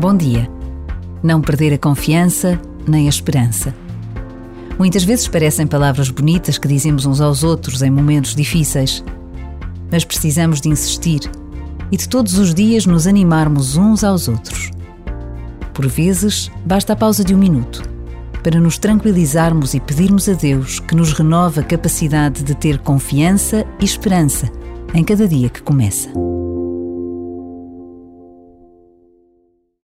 Bom dia. Não perder a confiança nem a esperança. Muitas vezes parecem palavras bonitas que dizemos uns aos outros em momentos difíceis, mas precisamos de insistir e de todos os dias nos animarmos uns aos outros. Por vezes, basta a pausa de 1 minuto para nos tranquilizarmos e pedirmos a Deus que nos renove a capacidade de ter confiança e esperança em cada dia que começa.